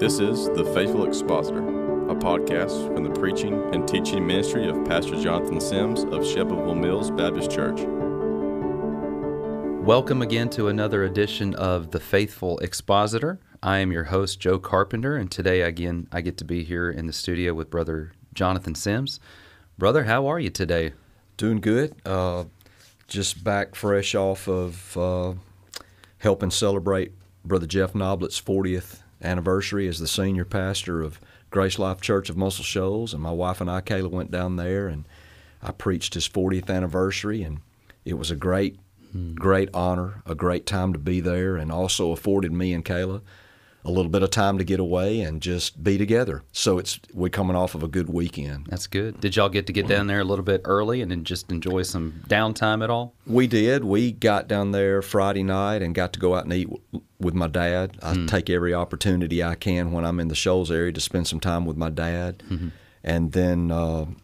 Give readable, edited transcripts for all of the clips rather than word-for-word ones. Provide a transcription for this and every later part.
This is The Faithful Expositor, a podcast from the preaching and teaching ministry of Pastor Jonathan Sims of Shepperville Mills Baptist Church. Welcome again to another edition of The Faithful Expositor. I am your host, Joe Carpenter, and today again I get to be here in the studio with Brother Jonathan Sims. Brother, how are you today? Doing good. Just back fresh off of helping celebrate Brother Jeff Noblit's 40th anniversary as the senior pastor of Grace Life Church of Muscle Shoals, and my wife and I, Kayla, went down there, and I preached his 40th anniversary, and it was a great honor, a great time to be there, and also afforded me and Kayla a little bit of time to get away and just be together. So we're coming off of a good weekend. That's good. Did y'all get down there a little bit early and then just enjoy some downtime at all? We did. We got down there Friday night and got to go out and eat with my dad. I take every opportunity I can when I'm in the Shoals area to spend some time with my dad. Mm-hmm. And then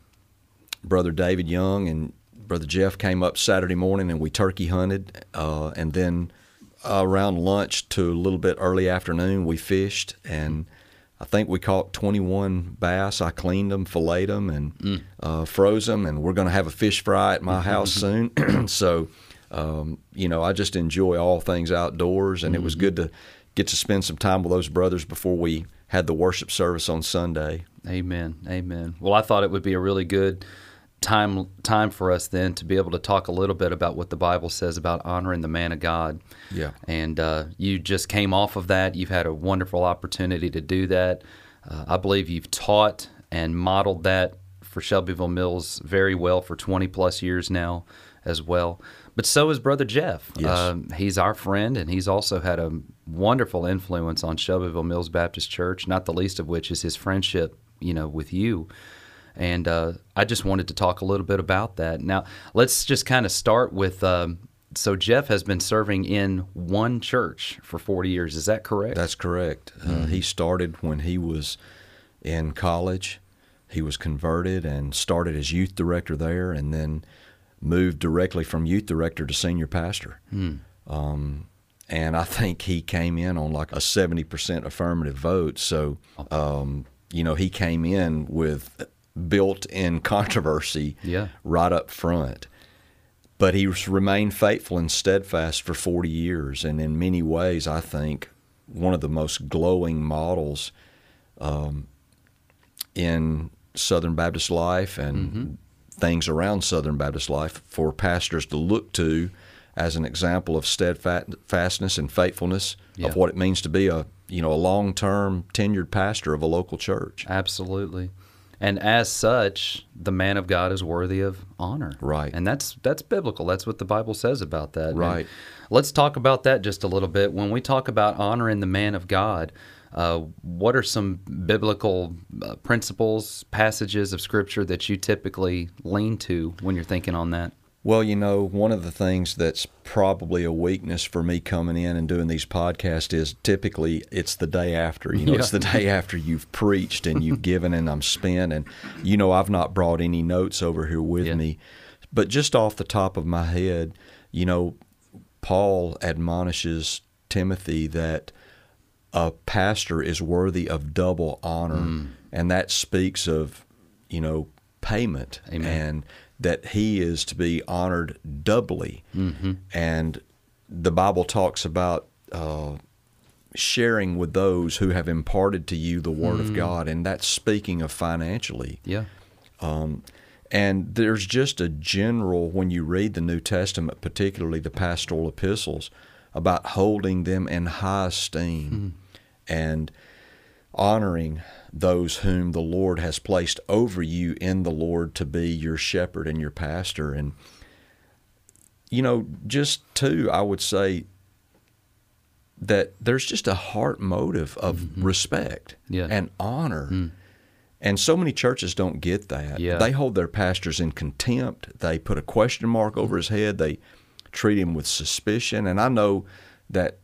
Brother David Young and Brother Jeff came up Saturday morning and we turkey hunted, and then around lunch to a little bit early afternoon, we fished, and I think we caught 21 bass. I cleaned them, filleted them, and froze them, and we're going to have a fish fry at my house soon. So, I just enjoy all things outdoors, and it was good to get to spend some time with those brothers before we had the worship service on Sunday. Amen. Amen. Well, I thought it would be a really good time for us then to be able to talk a little bit about what the Bible says about honoring the man of God. Yeah. And you just came off of that. You've had a wonderful opportunity to do that. I believe you've taught and modeled that for Shelbyville Mills very well for 20 plus years now as well. But so is Brother Jeff. Yes. He's our friend, and he's also had a wonderful influence on Shelbyville Mills Baptist Church, not the least of which is his friendship, with you. And I just wanted to talk a little bit about that. Now, let's just kind of start with, so Jeff has been serving in one church for 40 years. Is that correct? That's correct. He started when he was in college. He was converted and started as youth director there, and then moved directly from youth director to senior pastor. And I think he came in on like a 70% affirmative vote. So, he came in with built-in controversy right up front. But he remained faithful and steadfast for 40 years, and in many ways, I think, one of the most glowing models in Southern Baptist life and things around Southern Baptist life for pastors to look to as an example of steadfastness and faithfulness of what it means to be a long-term tenured pastor of a local church. Absolutely. And as such, the man of God is worthy of honor. Right. And that's biblical. That's what the Bible says about that. Right. And let's talk about that just a little bit. When we talk about honoring the man of God, what are some biblical principles, passages of Scripture that you typically lean to when you're thinking on that? Well, one of the things that's probably a weakness for me coming in and doing these podcasts is typically it's the day after. It's the day after you've preached and you've given and I'm spent. And, I've not brought any notes over here with me. But just off the top of my head, Paul admonishes Timothy that a pastor is worthy of double honor. And that speaks of, payment. Amen. And that he is to be honored doubly. And the Bible talks about sharing with those who have imparted to you the Word of God, and that's speaking of financially. Yeah. And there's just a general, when you read the New Testament, particularly the pastoral epistles, about holding them in high esteem and honoring those whom the Lord has placed over you in the Lord to be your shepherd and your pastor. And, just too, I would say that there's just a heart motive of respect and honor. And so many churches don't get that. Yeah. They hold their pastors in contempt. They put a question mark over his head. They treat him with suspicion. And I know that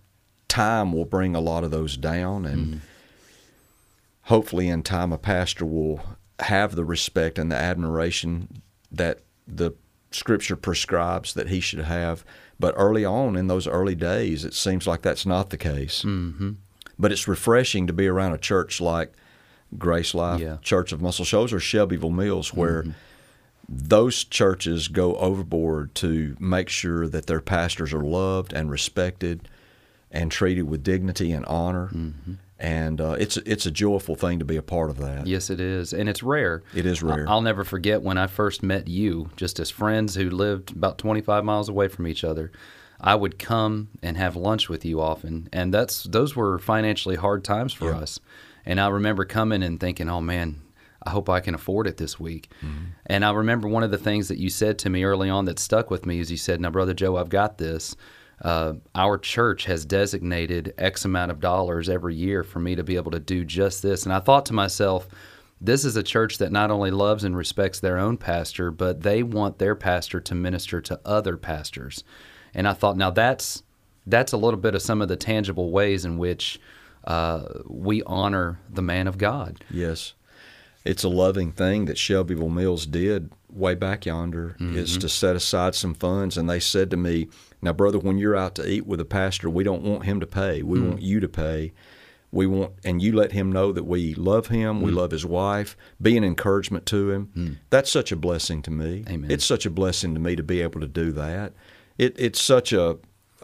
time will bring a lot of those down, and hopefully in time a pastor will have the respect and the admiration that the Scripture prescribes that he should have. But early on in those early days, it seems like that's not the case. But it's refreshing to be around a church like Grace Life Church of Muscle Shoals or Shelbyville Mills, where those churches go overboard to make sure that their pastors are loved and respected and treated with dignity and honor. Mm-hmm. And it's a joyful thing to be a part of that. Yes, it is. And it's rare. It is rare. I'll never forget when I first met you, just as friends who lived about 25 miles away from each other. I would come and have lunch with you often, and those were financially hard times for us. And I remember coming and thinking, oh, man, I hope I can afford it this week. Mm-hmm. And I remember one of the things that you said to me early on that stuck with me is you said, now, Brother Joe, I've got this. Our church has designated X amount of dollars every year for me to be able to do just this. And I thought to myself, this is a church that not only loves and respects their own pastor, but they want their pastor to minister to other pastors. And I thought, now that's a little bit of some of the tangible ways in which we honor the man of God. Yes. It's a loving thing that Shelbyville Mills did way back yonder, is to set aside some funds. And they said to me, now, brother, when you're out to eat with a pastor, we don't want him to pay. We want you to pay. We want, and you let him know that we love him, we love his wife, be an encouragement to him. That's such a blessing to me. Amen. It's such a blessing to me to be able to do that. It's such a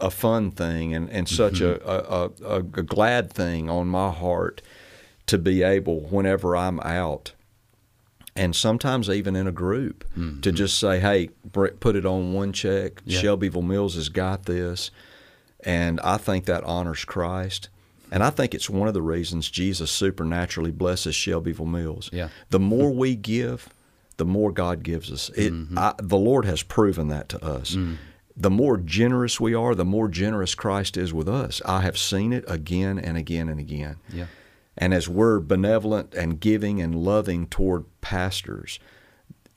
fun thing and such a glad thing on my heart to be able, whenever I'm out, and sometimes even in a group, to just say, hey, put it on one check. Yeah. Shelbyville Mills has got this. And I think that honors Christ. And I think it's one of the reasons Jesus supernaturally blesses Shelbyville Mills. Yeah. The more we give, the more God gives us. The Lord has proven that to us. The more generous we are, the more generous Christ is with us. I have seen it again and again and again. Yeah. And as we're benevolent and giving and loving toward pastors,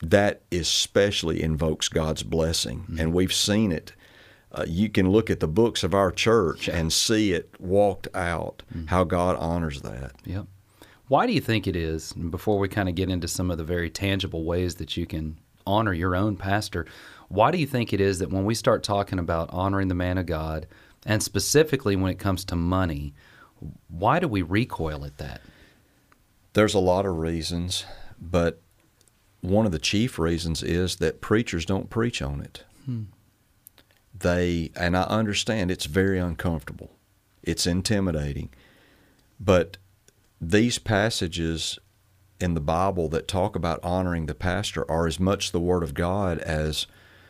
that especially invokes God's blessing. And we've seen it. You can look at the books of our church and see it walked out, how God honors that. Yep. Why do you think it is, before we kind of get into some of the very tangible ways that you can honor your own pastor, why do you think it is that when we start talking about honoring the man of God, and specifically when it comes to money, why do we recoil at that? There's a lot of reasons, but one of the chief reasons is that preachers don't preach on it. And I understand it's very uncomfortable. It's intimidating. But these passages in the Bible that talk about honoring the pastor are as much the Word of God as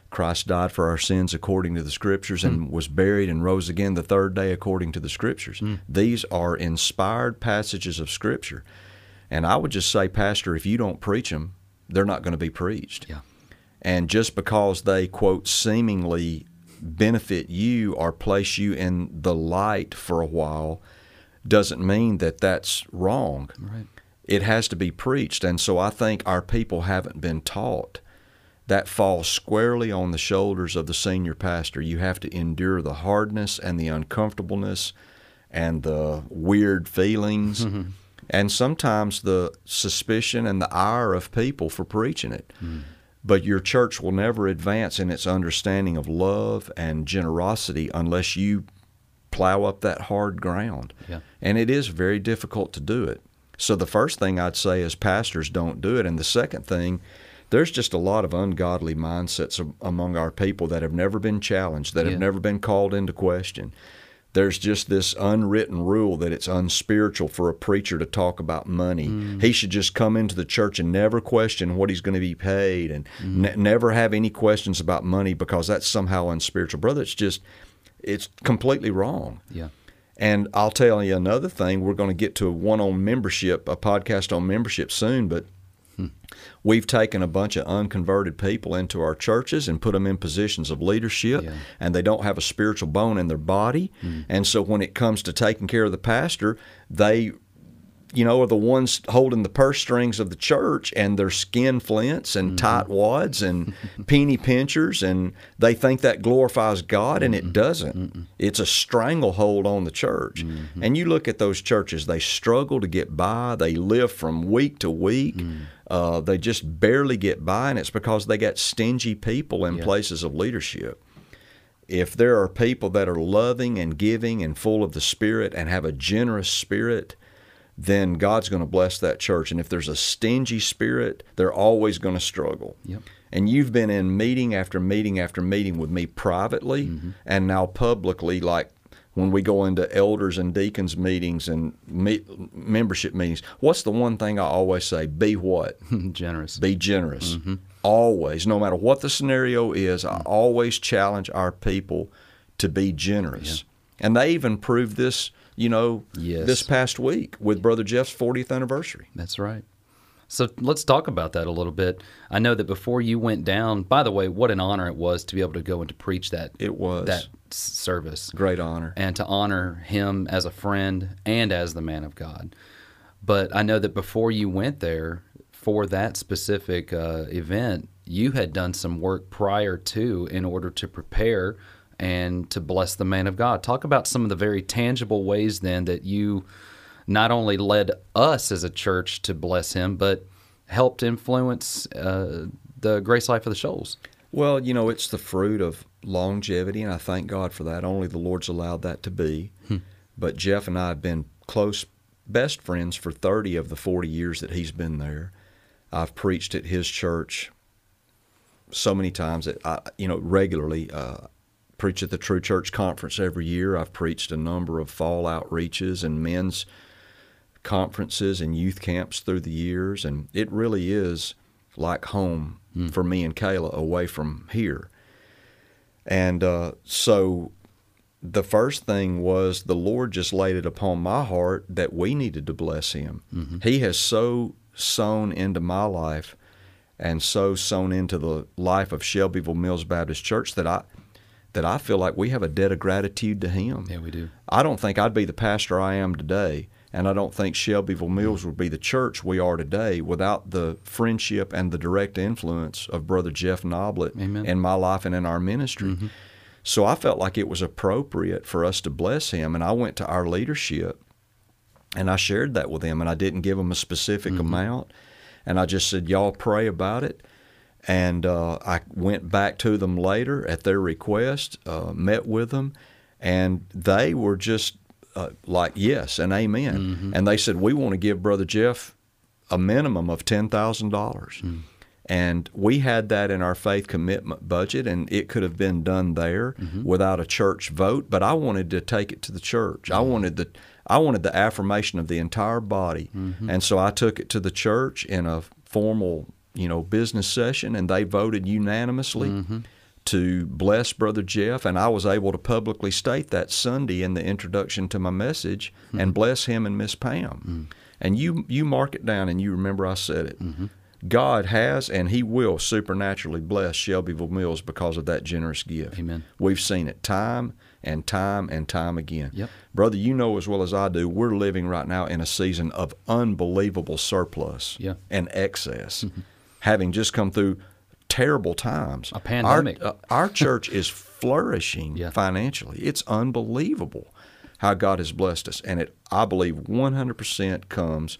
Christ died for our sins according to the Scriptures and was buried and rose again the third day according to the Scriptures. These are inspired passages of Scripture. And I would just say, pastor, if you don't preach them, they're not going to be preached. Yeah. And just because they, quote, seemingly benefit you or place you in the light for a while doesn't mean that that's wrong. Right. It has to be preached. And so I think our people haven't been taught. That falls squarely on the shoulders of the senior pastor. You have to endure the hardness and the uncomfortableness and the weird feelings and sometimes the suspicion and the ire of people for preaching it. But your church will never advance in its understanding of love and generosity unless you plow up that hard ground. Yeah. And it is very difficult to do it. So the first thing I'd say is pastors don't do it. And the second thing, there's just a lot of ungodly mindsets among our people that have never been challenged, that have never been called into question. There's just this unwritten rule that it's unspiritual for a preacher to talk about money. He should just come into the church and never question what he's going to be paid and never have any questions about money because that's somehow unspiritual. Brother, it's completely wrong. Yeah. And I'll tell you another thing. We're going to get to one on membership, a podcast on membership soon, but we've taken a bunch of unconverted people into our churches and put them in positions of leadership, and they don't have a spiritual bone in their body. And so when it comes to taking care of the pastor, they, are the ones holding the purse strings of the church, and their skin flints and tight wads and penny pinchers, and they think that glorifies God, and it doesn't. It's a stranglehold on the church. And you look at those churches, they struggle to get by. They live from week to week. They just barely get by, and it's because they got stingy people in places of leadership. If there are people that are loving and giving and full of the Spirit and have a generous spirit, then God's going to bless that church. And if there's a stingy spirit, they're always going to struggle. Yep. And you've been in meeting after meeting after meeting with me privately and now publicly, like when we go into elders and deacons meetings and membership meetings. What's the one thing I always say? Be what? Generous. Be generous. Mm-hmm. Always. No matter what the scenario is, I always challenge our people to be generous. Yeah. And they even proved this, you know, this past week with Brother Jeff's 40th anniversary. That's right. So let's talk about that a little bit. I know that before you went down, by the way, what an honor it was to be able to go and to preach that. It was. That service. Great honor. And to honor him as a friend and as the man of God. But I know that before you went there for that specific event, you had done some work prior to in order to prepare and to bless the man of God. Talk about some of the very tangible ways then that you not only led us as a church to bless him, but helped influence the Grace Life of the Shoals. Well, you know, it's the fruit of longevity, and I thank God for that. Only the Lord's allowed that to be. But Jeff and I have been close, best friends for 30 of the 40 years that he's been there. I've preached at his church so many times that I, you know, regularly preach at the True Church Conference every year. I've preached a number of fall outreaches and men's conferences and youth camps through the years, and it really is like home for me and Kayla away from here. And so the first thing was the Lord just laid it upon my heart that we needed to bless him. He has so sown into my life and so sown into the life of Shelbyville Mills Baptist Church that I feel like we have a debt of gratitude to him. Yeah, we do. I don't think I'd be the pastor I am today, and I don't think Shelbyville Mills would be the church we are today without the friendship and the direct influence of Brother Jeff Noblit in my life and in our ministry. So I felt like it was appropriate for us to bless him, and I went to our leadership, and I shared that with them, and I didn't give them a specific amount, and I just said, y'all pray about it. And I went back to them later at their request, met with them, and they were just like, yes and amen. And they said, we want to give Brother Jeff a minimum of $10,000. And we had that in our faith commitment budget, and it could have been done there without a church vote, but I wanted to take it to the church. I wanted the affirmation of the entire body. And so I took it to the church in a formal, you know, business session, and they voted unanimously to bless Brother Jeff, and I was able to publicly state that Sunday in the introduction to my message and bless him and Miss Pam. And you mark it down, and you remember I said it. God has and he will supernaturally bless Shelbyville Mills because of that generous gift. Amen. We've seen it time and time and time again. Brother, you know as well as I do, we're living right now in a season of unbelievable surplus and excess, having just come through terrible times. A pandemic. Our church is flourishing financially. It's unbelievable how God has blessed us. And it, I believe, 100% comes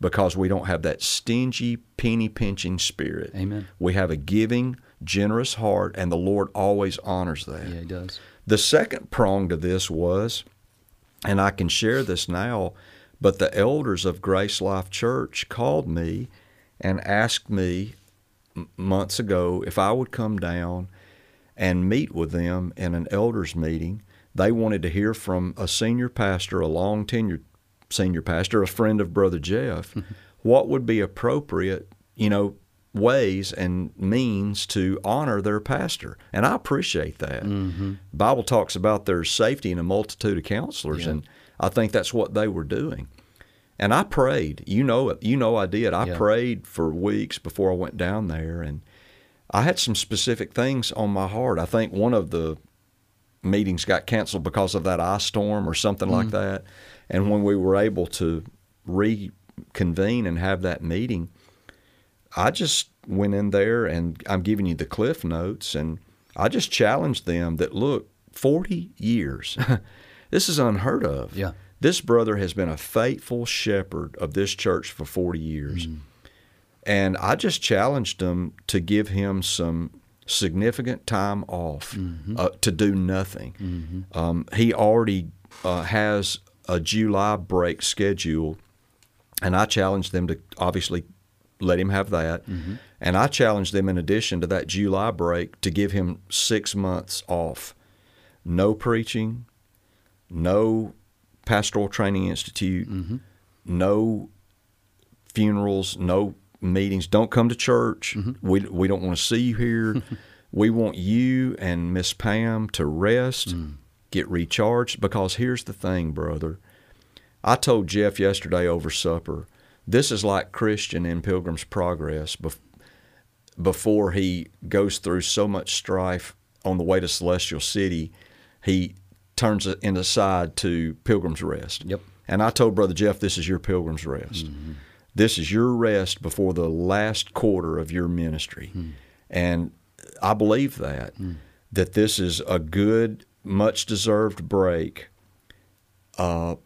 because we don't have that stingy, penny-pinching spirit. Amen. We have a giving, generous heart, and the Lord always honors that. Yeah, he does. The second prong to this was, and I can share this now, but the elders of Grace Life Church called me and asked me months ago if I would come down and meet with them in an elders meeting. They wanted to hear from a senior pastor, a long-tenured senior pastor, a friend of Brother Jeff, what would be appropriate, you know, ways and means to honor their pastor. And I appreciate that. The Bible talks about there's safety in a multitude of counselors, and I think that's what they were doing. And I prayed. You know I did. I prayed for weeks before I went down there, and I had some specific things on my heart. I think one of the meetings got canceled because of that ice storm or something like that. And when we were able to reconvene and have that meeting, I just went in there, and I'm giving you the Cliff Notes, and I just challenged them that, look, 40 years, this is unheard of. Yeah. This brother has been a faithful shepherd of this church for 40 years. And I just challenged them to give him some significant time off to do nothing. He already has a July break schedule, and I challenged them to obviously let him have that. And I challenged them, in addition to that July break, to give him 6 months off. No preaching, no Pastoral Training Institute, no funerals, no meetings. Don't come to church. We don't want to see you here. We want you and Miss Pam to rest, get recharged, because here's the thing, brother. I told Jeff yesterday over supper, this is like Christian in Pilgrim's Progress before he goes through so much strife on the way to Celestial City, he turns it aside to Pilgrim's Rest. And I told Brother Jeff, this is your Pilgrim's Rest. This is your rest before the last quarter of your ministry. And I believe that, that this is a good, much-deserved break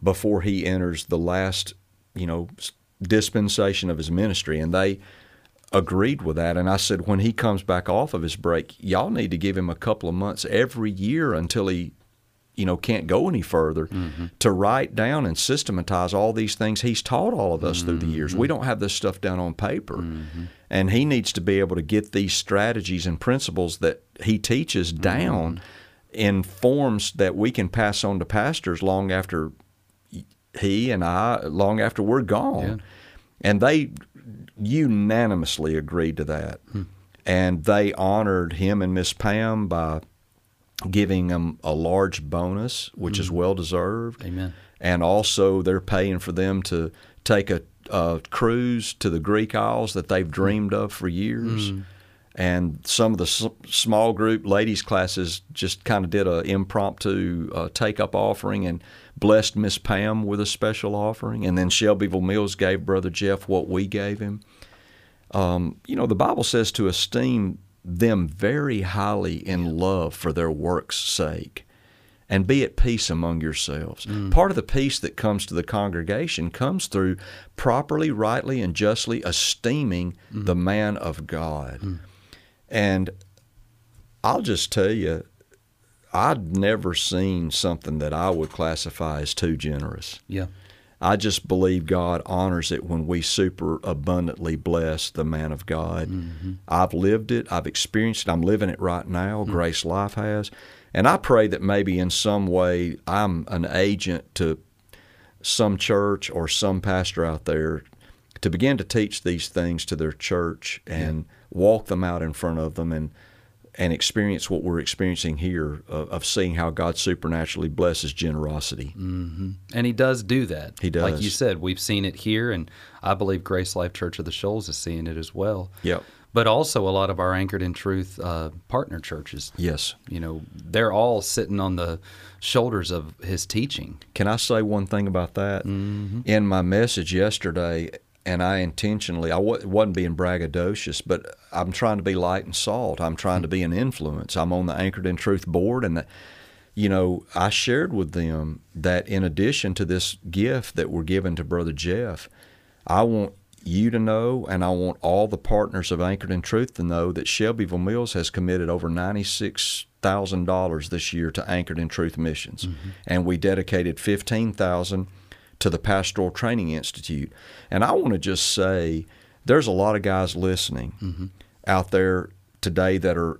before he enters the last, you know, dispensation of his ministry. And they agreed with that. And I said, when he comes back off of his break, y'all need to give him a couple of months every year until he, you know, can't go any further, to write down and systematize all these things he's taught all of us through the years. We don't have this stuff down on paper. And he needs to be able to get these strategies and principles that he teaches down in forms that we can pass on to pastors long after he and I, long after we're gone. And they unanimously agreed to that. And they honored him and Miss Pam by giving them a large bonus, which is well-deserved. And also they're paying for them to take a cruise to the Greek Isles that they've dreamed of for years. And some of the small group ladies classes just kind of did an impromptu take-up offering and blessed Miss Pam with a special offering. And then Shelbyville Mills gave Brother Jeff what we gave him. You know, the Bible says to esteem them very highly in love for their work's sake, and be at peace among yourselves. Part of the peace that comes to the congregation comes through properly, rightly, and justly esteeming the man of God. And I'll just tell you, I'd never seen something that I would classify as too generous. I just believe God honors it when we super abundantly bless the man of God. I've lived it. I've experienced it. I'm living it right now. Grace Life has. And I pray that maybe in some way I'm an agent to some church or some pastor out there to begin to teach these things to their church and walk them out in front of them and experience what we're experiencing here of seeing how God supernaturally blesses generosity. And he does do that. He does. Like you said, we've seen it here, and I believe Grace Life Church of the Shoals is seeing it as well. But also a lot of our Anchored in Truth partner churches. You know, they're all sitting on the shoulders of his teaching. Can I say one thing about that? In my message yesterday, and I intentionally, I wasn't being braggadocious, but I'm trying to be light and salt. I'm trying to be an influence. I'm on the Anchored in Truth board, and, you know, I shared with them that in addition to this gift that we're giving to Brother Jeff, I want you to know, and I want all the partners of Anchored in Truth to know, that Shelbyville Mills has committed over $96,000 this year to Anchored in Truth missions, and we dedicated $15,000 to the Pastoral Training Institute. And I want to just say there's a lot of guys listening out there today that are,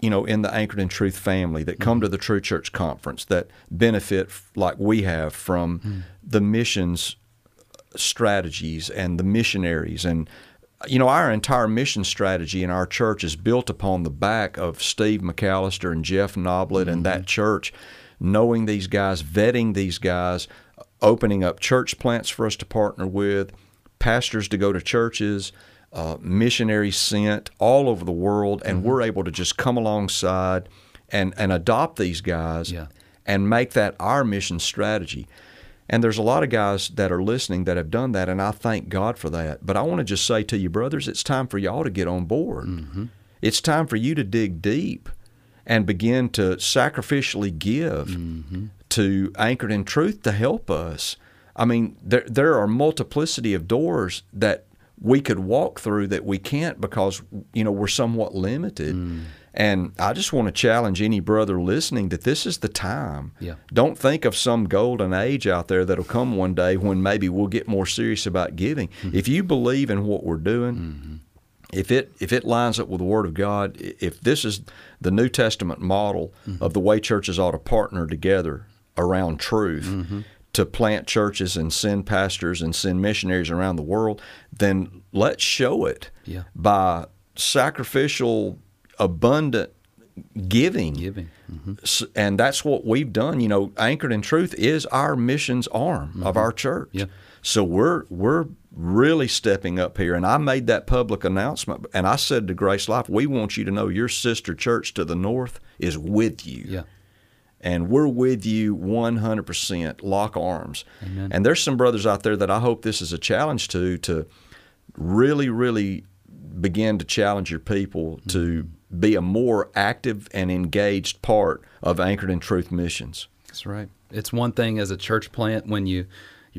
you know, in the Anchored in Truth family, that come to the True Church Conference, that benefit like we have from the missions strategies and the missionaries. And, you know, our entire mission strategy in our church is built upon the back of Steve McAllister and Jeff Noblit and that church, knowing these guys, vetting these guys, opening up church plants for us to partner with, pastors to go to churches, missionaries sent all over the world, and we're able to just come alongside and adopt these guys and make that our mission strategy. And there's a lot of guys that are listening that have done that, and I thank God for that. But I want to just say to you, brothers, it's time for y'all to get on board. It's time for you to dig deep and begin to sacrificially give to Anchored in Truth to help us. I mean, there are multiplicity of doors that we could walk through that we can't because, you know, we're somewhat limited. And I just want to challenge any brother listening that this is the time. Yeah. Don't think of some golden age out there that'll come one day when maybe we'll get more serious about giving. Mm-hmm. If you believe in what we're doing, mm-hmm. if it lines up with the Word of God, if this is the New Testament model mm-hmm. of the way churches ought to partner together around truth, mm-hmm. to plant churches and send pastors and send missionaries around the world, then let's show it yeah. by sacrificial, abundant giving. Mm-hmm. And that's what we've done. You know, Anchored in Truth is our missions arm mm-hmm. of our church. Yeah. So we're really stepping up here. And I made that public announcement, and I said to Grace Life, we want you to know your sister church to the north is with you. Yeah. And we're with you 100%, lock arms. Amen. And there's some brothers out there that I hope this is a challenge to really, really begin to challenge your people mm-hmm. to be a more active and engaged part of Anchored in Truth missions. That's right. It's one thing as a church plant when you're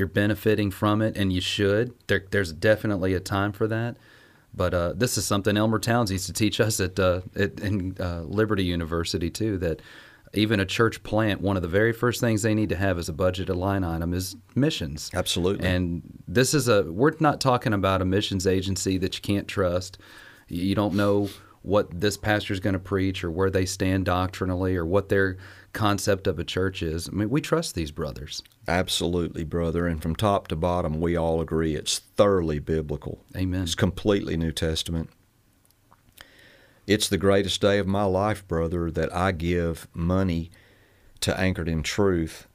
benefiting from it, and you should. There's definitely a time for that. But this is something Elmer Towns used to teach us in Liberty University, too, that even a church plant, one of the very first things they need to have as a budgeted line item is missions. Absolutely. And this is we're not talking about a missions agency that you can't trust. You don't know what this pastor is going to preach or where they stand doctrinally or what their concept of a church is. I mean, we trust these brothers. Absolutely, brother. And from top to bottom, we all agree it's thoroughly biblical. Amen. It's completely New Testament. It's the greatest day of my life, brother, that I give money to Anchored in Truth,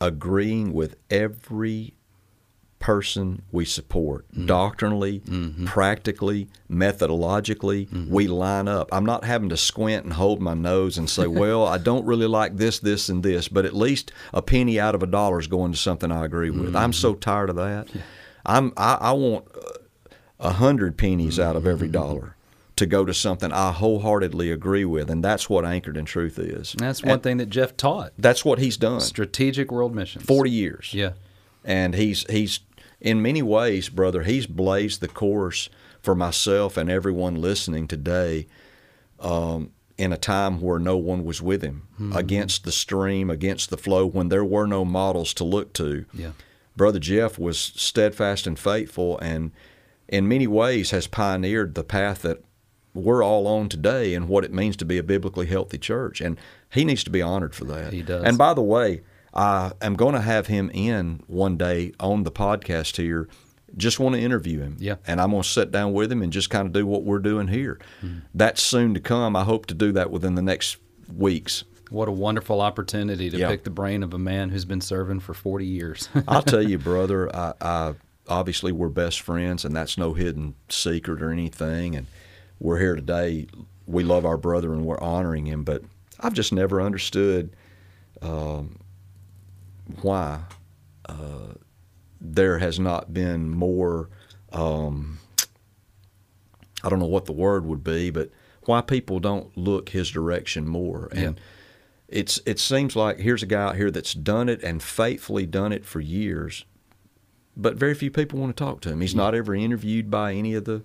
agreeing with every person we support, mm-hmm. doctrinally, mm-hmm. practically, methodologically, mm-hmm. we line up. I'm not having to squint and hold my nose and say, well, I don't really like this, this, and this, but at least a penny out of a dollar is going to something I agree with. Mm-hmm. I'm so tired of that. Yeah. I want 100 pennies mm-hmm. out of every dollar to go to something I wholeheartedly agree with, and that's what Anchored in Truth is. And that's one thing that Jeff taught. That's what he's done. Strategic World Missions. 40 years. Yeah. And he's in many ways, brother, he's blazed the course for myself and everyone listening today in a time where no one was with him, mm-hmm. against the stream, against the flow, when there were no models to look to. Yeah. Brother Jeff was steadfast and faithful, and in many ways has pioneered the path that we're all on today and what it means to be a biblically healthy church. And he needs to be honored for that. He does. And by the way, I am going to have him in one day on the podcast here. Just want to interview him. Yeah. And I'm going to sit down with him and just kind of do what we're doing here. Mm. That's soon to come. I hope to do that within the next weeks. What a wonderful opportunity to yeah. pick the brain of a man who's been serving for 40 years. I'll tell you, brother, I obviously we're best friends, and that's no hidden secret or anything. And we're here today. We love our brother and we're honoring him. But I've just never understood why there has not been more, I don't know what the word would be, but why people don't look his direction more. And yeah. It seems like here's a guy out here that's done it and faithfully done it for years, but very few people want to talk to him. He's yeah. not ever interviewed by any of the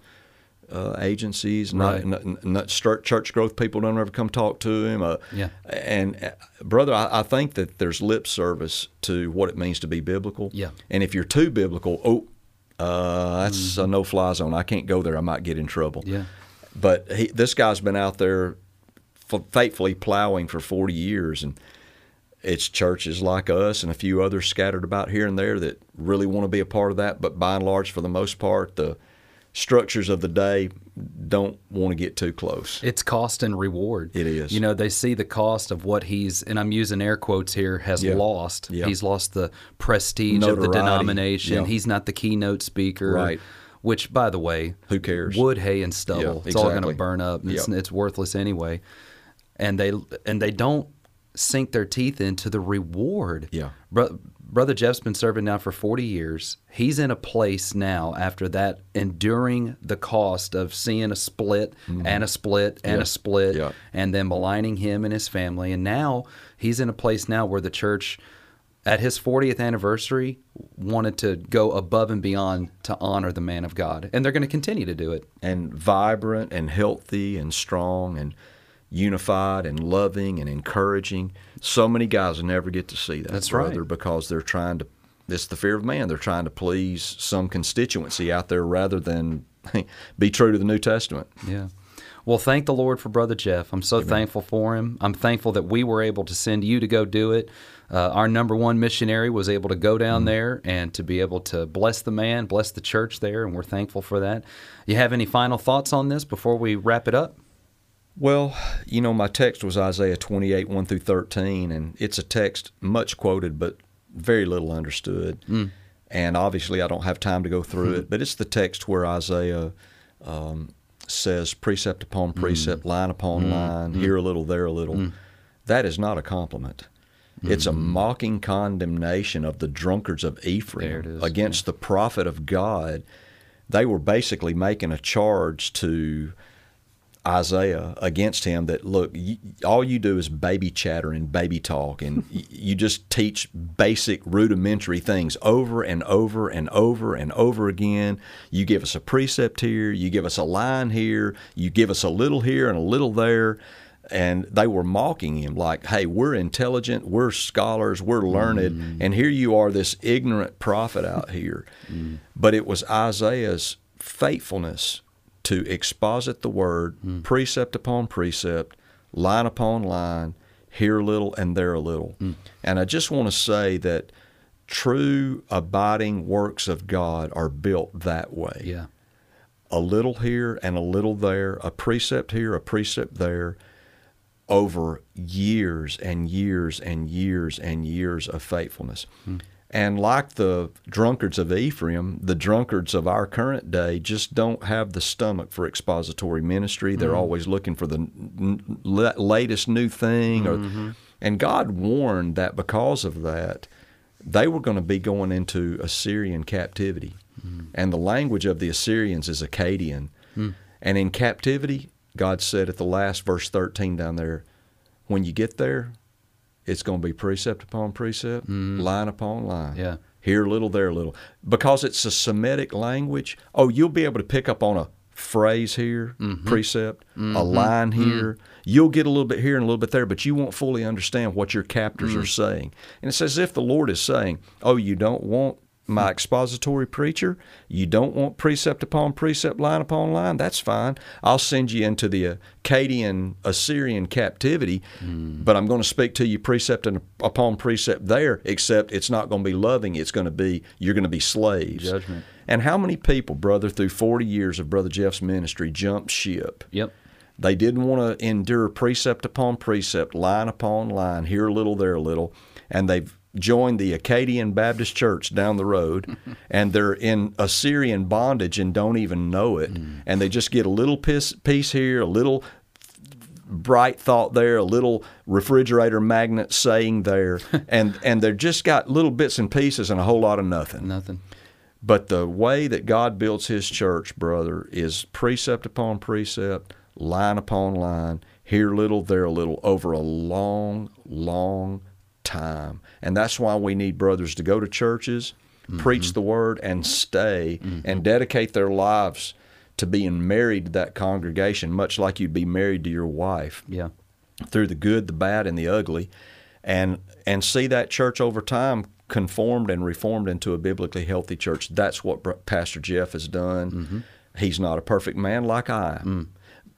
agencies, right. not church growth people don't ever come talk to him. Yeah. And brother, I think that there's lip service to what it means to be biblical. Yeah. And if you're too biblical, that's a no-fly zone. I can't go there. I might get in trouble. Yeah. But this guy's been out there faithfully plowing for 40 years, and it's churches like us and a few others scattered about here and there that really want to be a part of that. But by and large, for the most part, the structures of the day don't want to get too close. It's cost and reward. It is. You know, they see the cost of what he's, and I'm using air quotes here, has yeah. lost. Yeah. He's lost the prestige of the denomination. Yeah. He's not the keynote speaker. Right. Which, by the way, who cares? Wood, hay, and stubble. Yeah, it's all going to burn up. And it's worthless anyway. And they don't sink their teeth into the reward. Yeah. Brother Jeff's been serving now for 40 years. He's in a place now after that, enduring the cost of seeing a split mm-hmm. and a split and yeah. a split yeah. and then maligning him and his family. And now he's in a place now where the church, at his 40th anniversary, wanted to go above and beyond to honor the man of God. And they're going to continue to do it. And vibrant and healthy and strong and unified and loving and encouraging. So many guys never get to see that, That's right. Because they're trying to, it's the fear of man. They're trying to please some constituency out there rather than be true to the New Testament. Yeah. Well, thank the Lord for Brother Jeff. I'm so Amen. Thankful for him. I'm thankful that we were able to send you to go do it. Our number one missionary was able to go down there and to be able to bless the man, bless the church there, and we're thankful for that. You have any final thoughts on this before we wrap it up? Well, you know, my text was Isaiah 28, 1 through 13, and it's a text much quoted but very little understood. And obviously I don't have time to go through it, but it's the text where Isaiah says precept upon precept, line upon line, here a little, there a little. That is not a compliment. It's a mocking condemnation of the drunkards of Ephraim against the prophet of God. They were basically making a charge to Isaiah against him that, look, all you do is baby chatter and baby talk, and you just teach basic rudimentary things over and over and over and over again. You give us a precept here, you give us a line here, you give us a little here and a little there. And they were mocking him like, hey, we're intelligent, we're scholars, we're learned, and here you are, this ignorant prophet out here. But it was Isaiah's faithfulness to exposit the word, precept upon precept, line upon line, here a little and there a little. And I just want to say that true abiding works of God are built that way. Yeah. A little here and a little there, a precept here, a precept there, over years and years and years and years of faithfulness. And like the drunkards of Ephraim, the drunkards of our current day just don't have the stomach for expository ministry. They're always looking for the latest new thing. Or, and God warned that because of that, they were going to be going into Assyrian captivity. And the language of the Assyrians is Akkadian. And in captivity, God said at the last, verse 13 down there, when you get there, it's going to be precept upon precept, line upon line, here a little, there a little. Because it's a Semitic language, oh, you'll be able to pick up on a phrase here, precept, a line here. You'll get a little bit here and a little bit there, but you won't fully understand what your captors are saying. And it's as if the Lord is saying, oh, you don't want my expository preacher, you don't want precept upon precept, line upon line, that's fine. I'll send you into the Akkadian, Assyrian captivity, but I'm going to speak to you precept upon precept there, except it's not going to be loving, it's going to be, you're going to be slaves. Judgment. And how many people, brother, through 40 years of Brother Jeff's ministry jumped ship? Yep. They didn't want to endure precept upon precept, line upon line, here a little, there a little, and they've joined the Akkadian Baptist Church down the road, and they're in Assyrian bondage and don't even know it. And they just get a little piece here, a little bright thought there, a little refrigerator magnet saying there, and they've just got little bits and pieces and a whole lot of nothing. But the way that God builds His church, brother, is precept upon precept, line upon line, here a little, there a little, over a long, long time. And that's why we need brothers to go to churches, preach the word, and stay, and dedicate their lives to being married to that congregation, much like you'd be married to your wife, through the good, the bad, and the ugly, and see that church over time conformed and reformed into a biblically healthy church. That's what Pastor Jeff has done. He's not a perfect man like I am.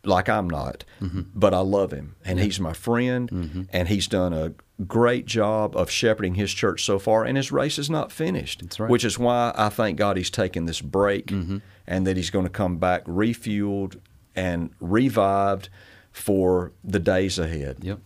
Like I'm not, but I love him, and he's my friend, and he's done a great job of shepherding his church so far, and his race is not finished, which is why I thank God he's taken this break and that he's going to come back refueled and revived for the days ahead.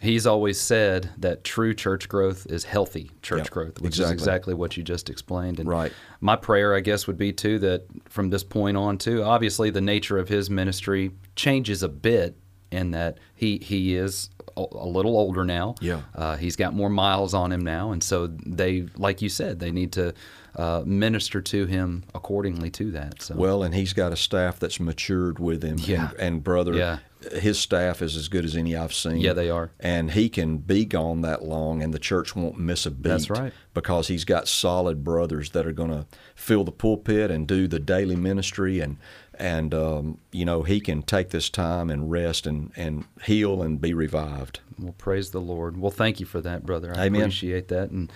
He's always said that true church growth is healthy church growth, which is exactly what you just explained. And my prayer, I guess, would be, too, that from this point on, too, obviously the nature of his ministry changes a bit in that he is a little older now. He's got more miles on him now. And so they, like you said, they need to minister to him accordingly to that. So. Well, and he's got a staff that's matured with him. And brother... his staff is as good as any I've seen. Yeah, they are. And he can be gone that long, and the church won't miss a beat. That's right. because he's got solid brothers that are going to fill the pulpit and do the daily ministry, and you know, he can take this time and rest and heal and be revived. Well, praise the Lord. Well, thank you for that, brother. Amen. I appreciate that. And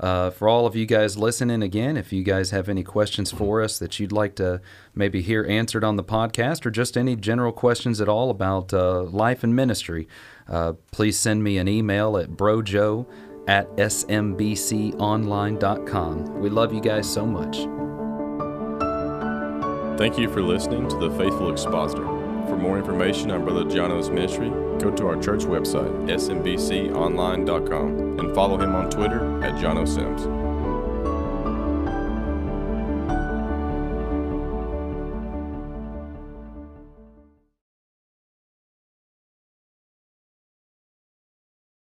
for all of you guys listening, again, if you guys have any questions for us that you'd like to maybe hear answered on the podcast, or just any general questions at all about life and ministry, please send me an email at brojo@smbconline.com. We love you guys so much. Thank you for listening to The Faithful Expositor. For more information on Brother Jono's ministry, go to our church website, smbconline.com, and follow him on Twitter at JonoSims.